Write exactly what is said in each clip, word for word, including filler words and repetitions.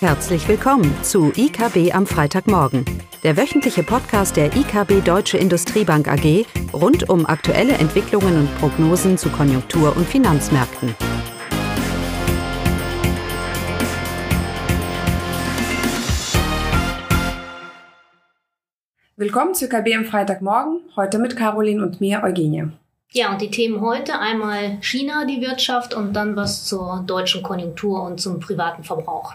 Herzlich willkommen zu I K B am Freitagmorgen, der wöchentliche Podcast der I K B Deutsche Industriebank A G rund um aktuelle Entwicklungen und Prognosen zu Konjunktur- und Finanzmärkten. Willkommen zu I K B am Freitagmorgen, heute mit Caroline und mir, Eugenie. Ja, und die Themen heute einmal China, die Wirtschaft und dann was zur deutschen Konjunktur und zum privaten Verbrauch.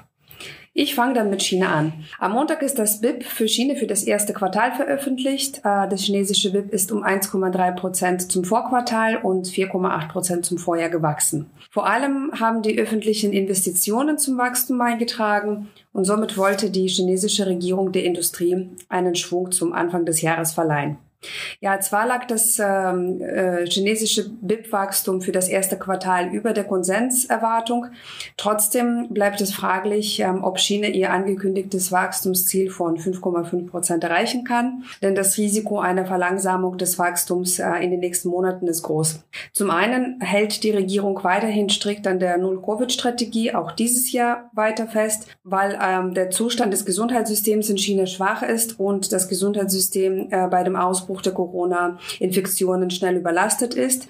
Ich fange dann mit China an. Am Montag ist das B I P für China für das erste Quartal veröffentlicht. Das chinesische B I P ist um eins Komma drei Prozent zum Vorquartal und vier Komma acht Prozent zum Vorjahr gewachsen. Vor allem haben die öffentlichen Investitionen zum Wachstum beigetragen und somit wollte die chinesische Regierung der Industrie einen Schwung zum Anfang des Jahres verleihen. Ja, zwar lag das äh, chinesische B I P-Wachstum für das erste Quartal über der Konsenserwartung, trotzdem bleibt es fraglich, ähm, ob China ihr angekündigtes Wachstumsziel von fünf Komma fünf Prozent erreichen kann, denn das Risiko einer Verlangsamung des Wachstums äh, in den nächsten Monaten ist groß. Zum einen hält die Regierung weiterhin strikt an der Null-Covid-Strategie auch dieses Jahr weiter fest, weil ähm, der Zustand des Gesundheitssystems in China schwach ist und das Gesundheitssystem äh, bei dem Ausbruch der Corona-Infektionen schnell überlastet ist.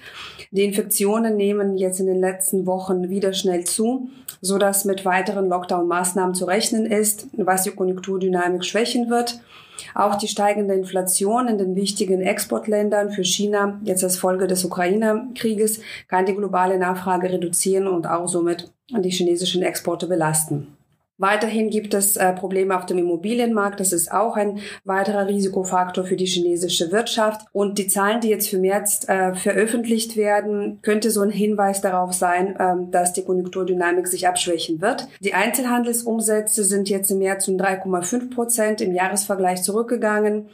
Die Infektionen nehmen jetzt in den letzten Wochen wieder schnell zu, sodass mit weiteren Lockdown-Maßnahmen zu rechnen ist, was die Konjunkturdynamik schwächen wird. Auch die steigende Inflation in den wichtigen Exportländern für China, jetzt als Folge des Ukraine-Krieges, kann die globale Nachfrage reduzieren und auch somit die chinesischen Exporte belasten. Weiterhin gibt es äh, Probleme auf dem Immobilienmarkt. Das ist auch ein weiterer Risikofaktor für die chinesische Wirtschaft. Und die Zahlen, die jetzt für März äh, veröffentlicht werden, könnte so ein Hinweis darauf sein, ähm, dass die Konjunkturdynamik sich abschwächen wird. Die Einzelhandelsumsätze sind jetzt im März um drei Komma fünf Prozent im Jahresvergleich zurückgegangen.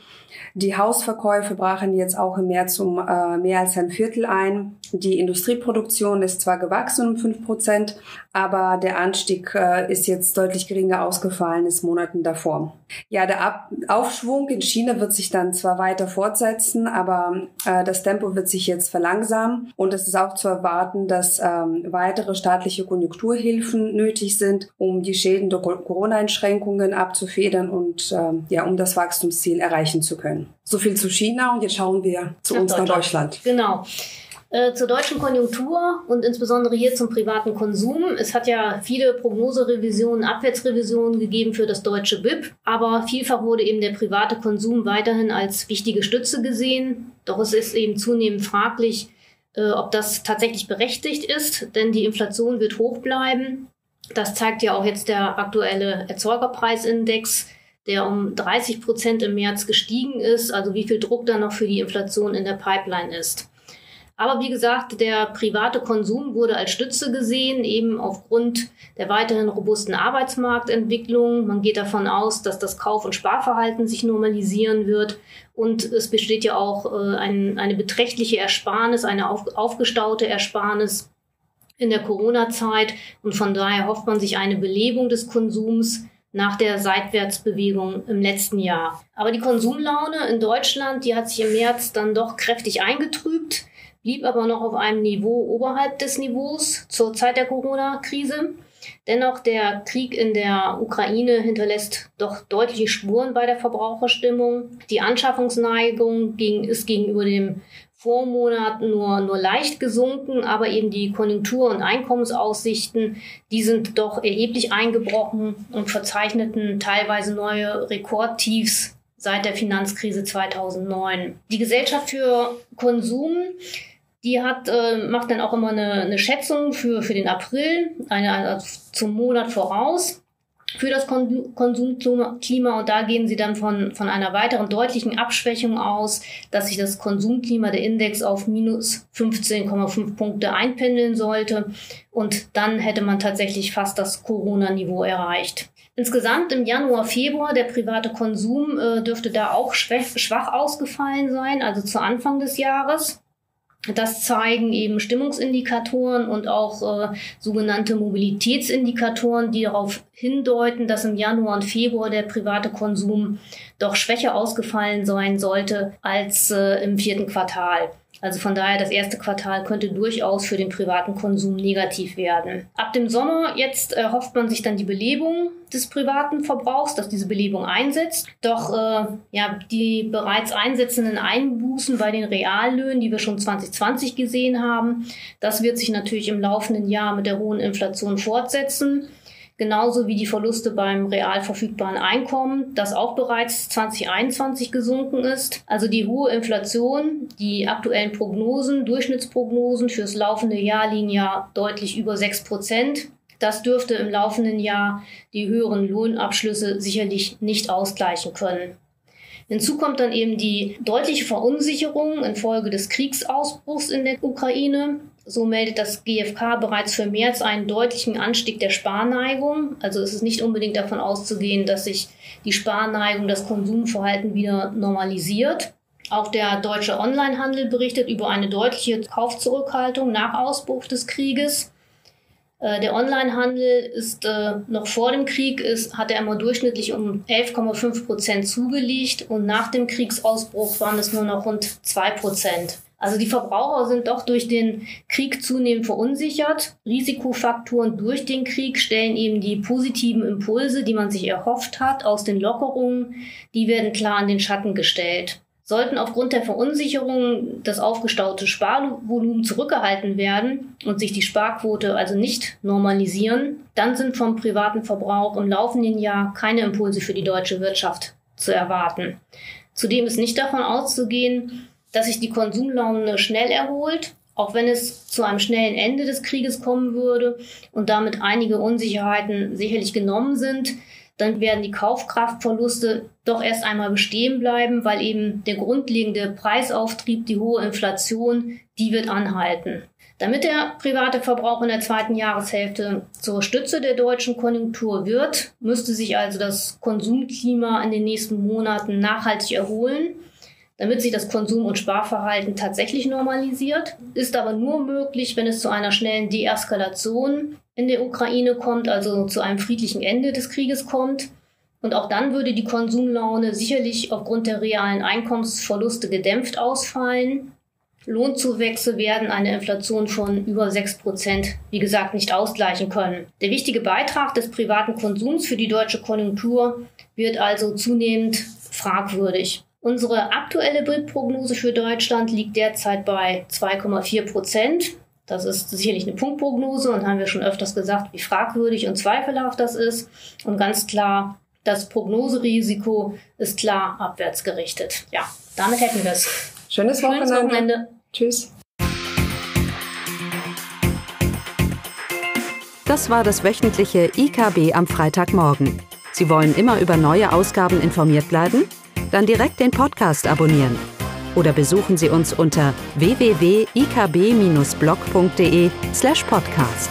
Die Hausverkäufe brachen jetzt auch im März um äh, mehr als ein Viertel ein. Die Industrieproduktion ist zwar gewachsen um fünf Prozent, aber der Anstieg äh, ist jetzt deutlich geringer ausgefallen als Monaten davor. Ja, der Ab- Aufschwung in China wird sich dann zwar weiter fortsetzen, aber äh, das Tempo wird sich jetzt verlangsamen und es ist auch zu erwarten, dass ähm, weitere staatliche Konjunkturhilfen nötig sind, um die Schäden der Corona-Einschränkungen abzufedern und äh, ja, um das Wachstumsziel erreichen zu können. So viel zu China und jetzt schauen wir zu uns nach Deutschland. Genau. Äh, zur deutschen Konjunktur und insbesondere hier zum privaten Konsum. Es hat ja viele Prognoserevisionen, Abwärtsrevisionen gegeben für das deutsche B I P, aber vielfach wurde eben der private Konsum weiterhin als wichtige Stütze gesehen. Doch es ist eben zunehmend fraglich, äh, ob das tatsächlich berechtigt ist, denn die Inflation wird hoch bleiben. Das zeigt ja auch jetzt der aktuelle Erzeugerpreisindex, der um dreißig Prozent im März gestiegen ist, also wie viel Druck da noch für die Inflation in der Pipeline ist. Aber wie gesagt, der private Konsum wurde als Stütze gesehen, eben aufgrund der weiterhin robusten Arbeitsmarktentwicklung. Man geht davon aus, dass das Kauf- und Sparverhalten sich normalisieren wird. Und es besteht ja auch äh, ein, eine beträchtliche Ersparnis, eine auf, aufgestaute Ersparnis in der Corona-Zeit. Und von daher hofft man sich eine Belebung des Konsums nach der Seitwärtsbewegung im letzten Jahr. Aber die Konsumlaune in Deutschland, die hat sich im März dann doch kräftig eingetrübt, blieb aber noch auf einem Niveau oberhalb des Niveaus zur Zeit der Corona-Krise. Dennoch, der Krieg in der Ukraine hinterlässt doch deutliche Spuren bei der Verbraucherstimmung. Die Anschaffungsneigung ist gegenüber dem Vormonat nur, nur leicht gesunken, aber eben die Konjunktur- und Einkommensaussichten, die sind doch erheblich eingebrochen und verzeichneten teilweise neue Rekordtiefs seit der Finanzkrise zweitausendneun. Die Gesellschaft für Konsum, die hat, äh, macht dann auch immer eine, eine Schätzung für, für den April, eine, eine zum Monat voraus für das Kon- Konsumklima. Und da gehen sie dann von, von einer weiteren deutlichen Abschwächung aus, dass sich das Konsumklima, der Index, auf minus fünfzehn Komma fünf Punkte einpendeln sollte. Und dann hätte man tatsächlich fast das Corona-Niveau erreicht. Insgesamt im Januar, Februar, der private Konsum äh, dürfte da auch schwach, schwach ausgefallen sein, also zu Anfang des Jahres. Das zeigen eben Stimmungsindikatoren und auch äh, sogenannte Mobilitätsindikatoren, die darauf hindeuten, dass im Januar und Februar der private Konsum doch schwächer ausgefallen sein sollte als äh, im vierten Quartal. Also von daher, das erste Quartal könnte durchaus für den privaten Konsum negativ werden. Ab dem Sommer jetzt äh, hofft man sich dann die Belebung des privaten Verbrauchs, dass diese Belebung einsetzt. Doch äh, ja, die bereits einsetzenden Einbußen bei den Reallöhnen, die wir schon zwanzig zwanzig gesehen haben, das wird sich natürlich im laufenden Jahr mit der hohen Inflation fortsetzen. Genauso wie die Verluste beim real verfügbaren Einkommen, das auch bereits zwanzig einundzwanzig gesunken ist. Also die hohe Inflation, die aktuellen Prognosen, Durchschnittsprognosen fürs laufende Jahr liegen ja deutlich über sechs Prozent. Das dürfte im laufenden Jahr die höheren Lohnabschlüsse sicherlich nicht ausgleichen können. Hinzu kommt dann eben die deutliche Verunsicherung infolge des Kriegsausbruchs in der Ukraine. So meldet das GfK bereits für März einen deutlichen Anstieg der Sparneigung. Also es ist nicht unbedingt davon auszugehen, dass sich die Sparneigung, das Konsumverhalten wieder normalisiert. Auch der deutsche Onlinehandel berichtet über eine deutliche Kaufzurückhaltung nach Ausbruch des Krieges. Der Onlinehandel ist äh, noch vor dem Krieg, ist, hat er immer durchschnittlich um elf Komma fünf Prozent zugelegt und nach dem Kriegsausbruch waren es nur noch rund zwei Prozent. Also die Verbraucher sind doch durch den Krieg zunehmend verunsichert. Risikofaktoren durch den Krieg stellen eben die positiven Impulse, die man sich erhofft hat, aus den Lockerungen, die werden klar in den Schatten gestellt. Sollten aufgrund der Verunsicherung das aufgestaute Sparvolumen zurückgehalten werden und sich die Sparquote also nicht normalisieren, dann sind vom privaten Verbrauch im laufenden Jahr keine Impulse für die deutsche Wirtschaft zu erwarten. Zudem ist nicht davon auszugehen, dass sich die Konsumlaune schnell erholt, auch wenn es zu einem schnellen Ende des Krieges kommen würde und damit einige Unsicherheiten sicherlich genommen sind. Dann werden die Kaufkraftverluste doch erst einmal bestehen bleiben, weil eben der grundlegende Preisauftrieb, die hohe Inflation, die wird anhalten. Damit der private Verbrauch in der zweiten Jahreshälfte zur Stütze der deutschen Konjunktur wird, müsste sich also das Konsumklima in den nächsten Monaten nachhaltig erholen. Damit sich das Konsum- und Sparverhalten tatsächlich normalisiert, ist aber nur möglich, wenn es zu einer schnellen Deeskalation in der Ukraine kommt, also zu einem friedlichen Ende des Krieges kommt. Und auch dann würde die Konsumlaune sicherlich aufgrund der realen Einkommensverluste gedämpft ausfallen. Lohnzuwächse werden eine Inflation von über sechs Prozent, wie gesagt, nicht ausgleichen können. Der wichtige Beitrag des privaten Konsums für die deutsche Konjunktur wird also zunehmend fragwürdig. Unsere aktuelle B I P-Prognose für Deutschland liegt derzeit bei zwei Komma vier Prozent. Das ist sicherlich eine Punktprognose und haben wir schon öfters gesagt, wie fragwürdig und zweifelhaft das ist. Und ganz klar, das Prognoserisiko ist klar abwärts gerichtet. Ja, damit hätten wir es. Schönes Wochenende. Schönes Wochenende. Tschüss. Das war das wöchentliche I K B am Freitagmorgen. Sie wollen immer über neue Ausgaben informiert bleiben? Dann direkt den Podcast abonnieren. Oder besuchen Sie uns unter w w w punkt i k b bindestrich blog punkt de slash podcast.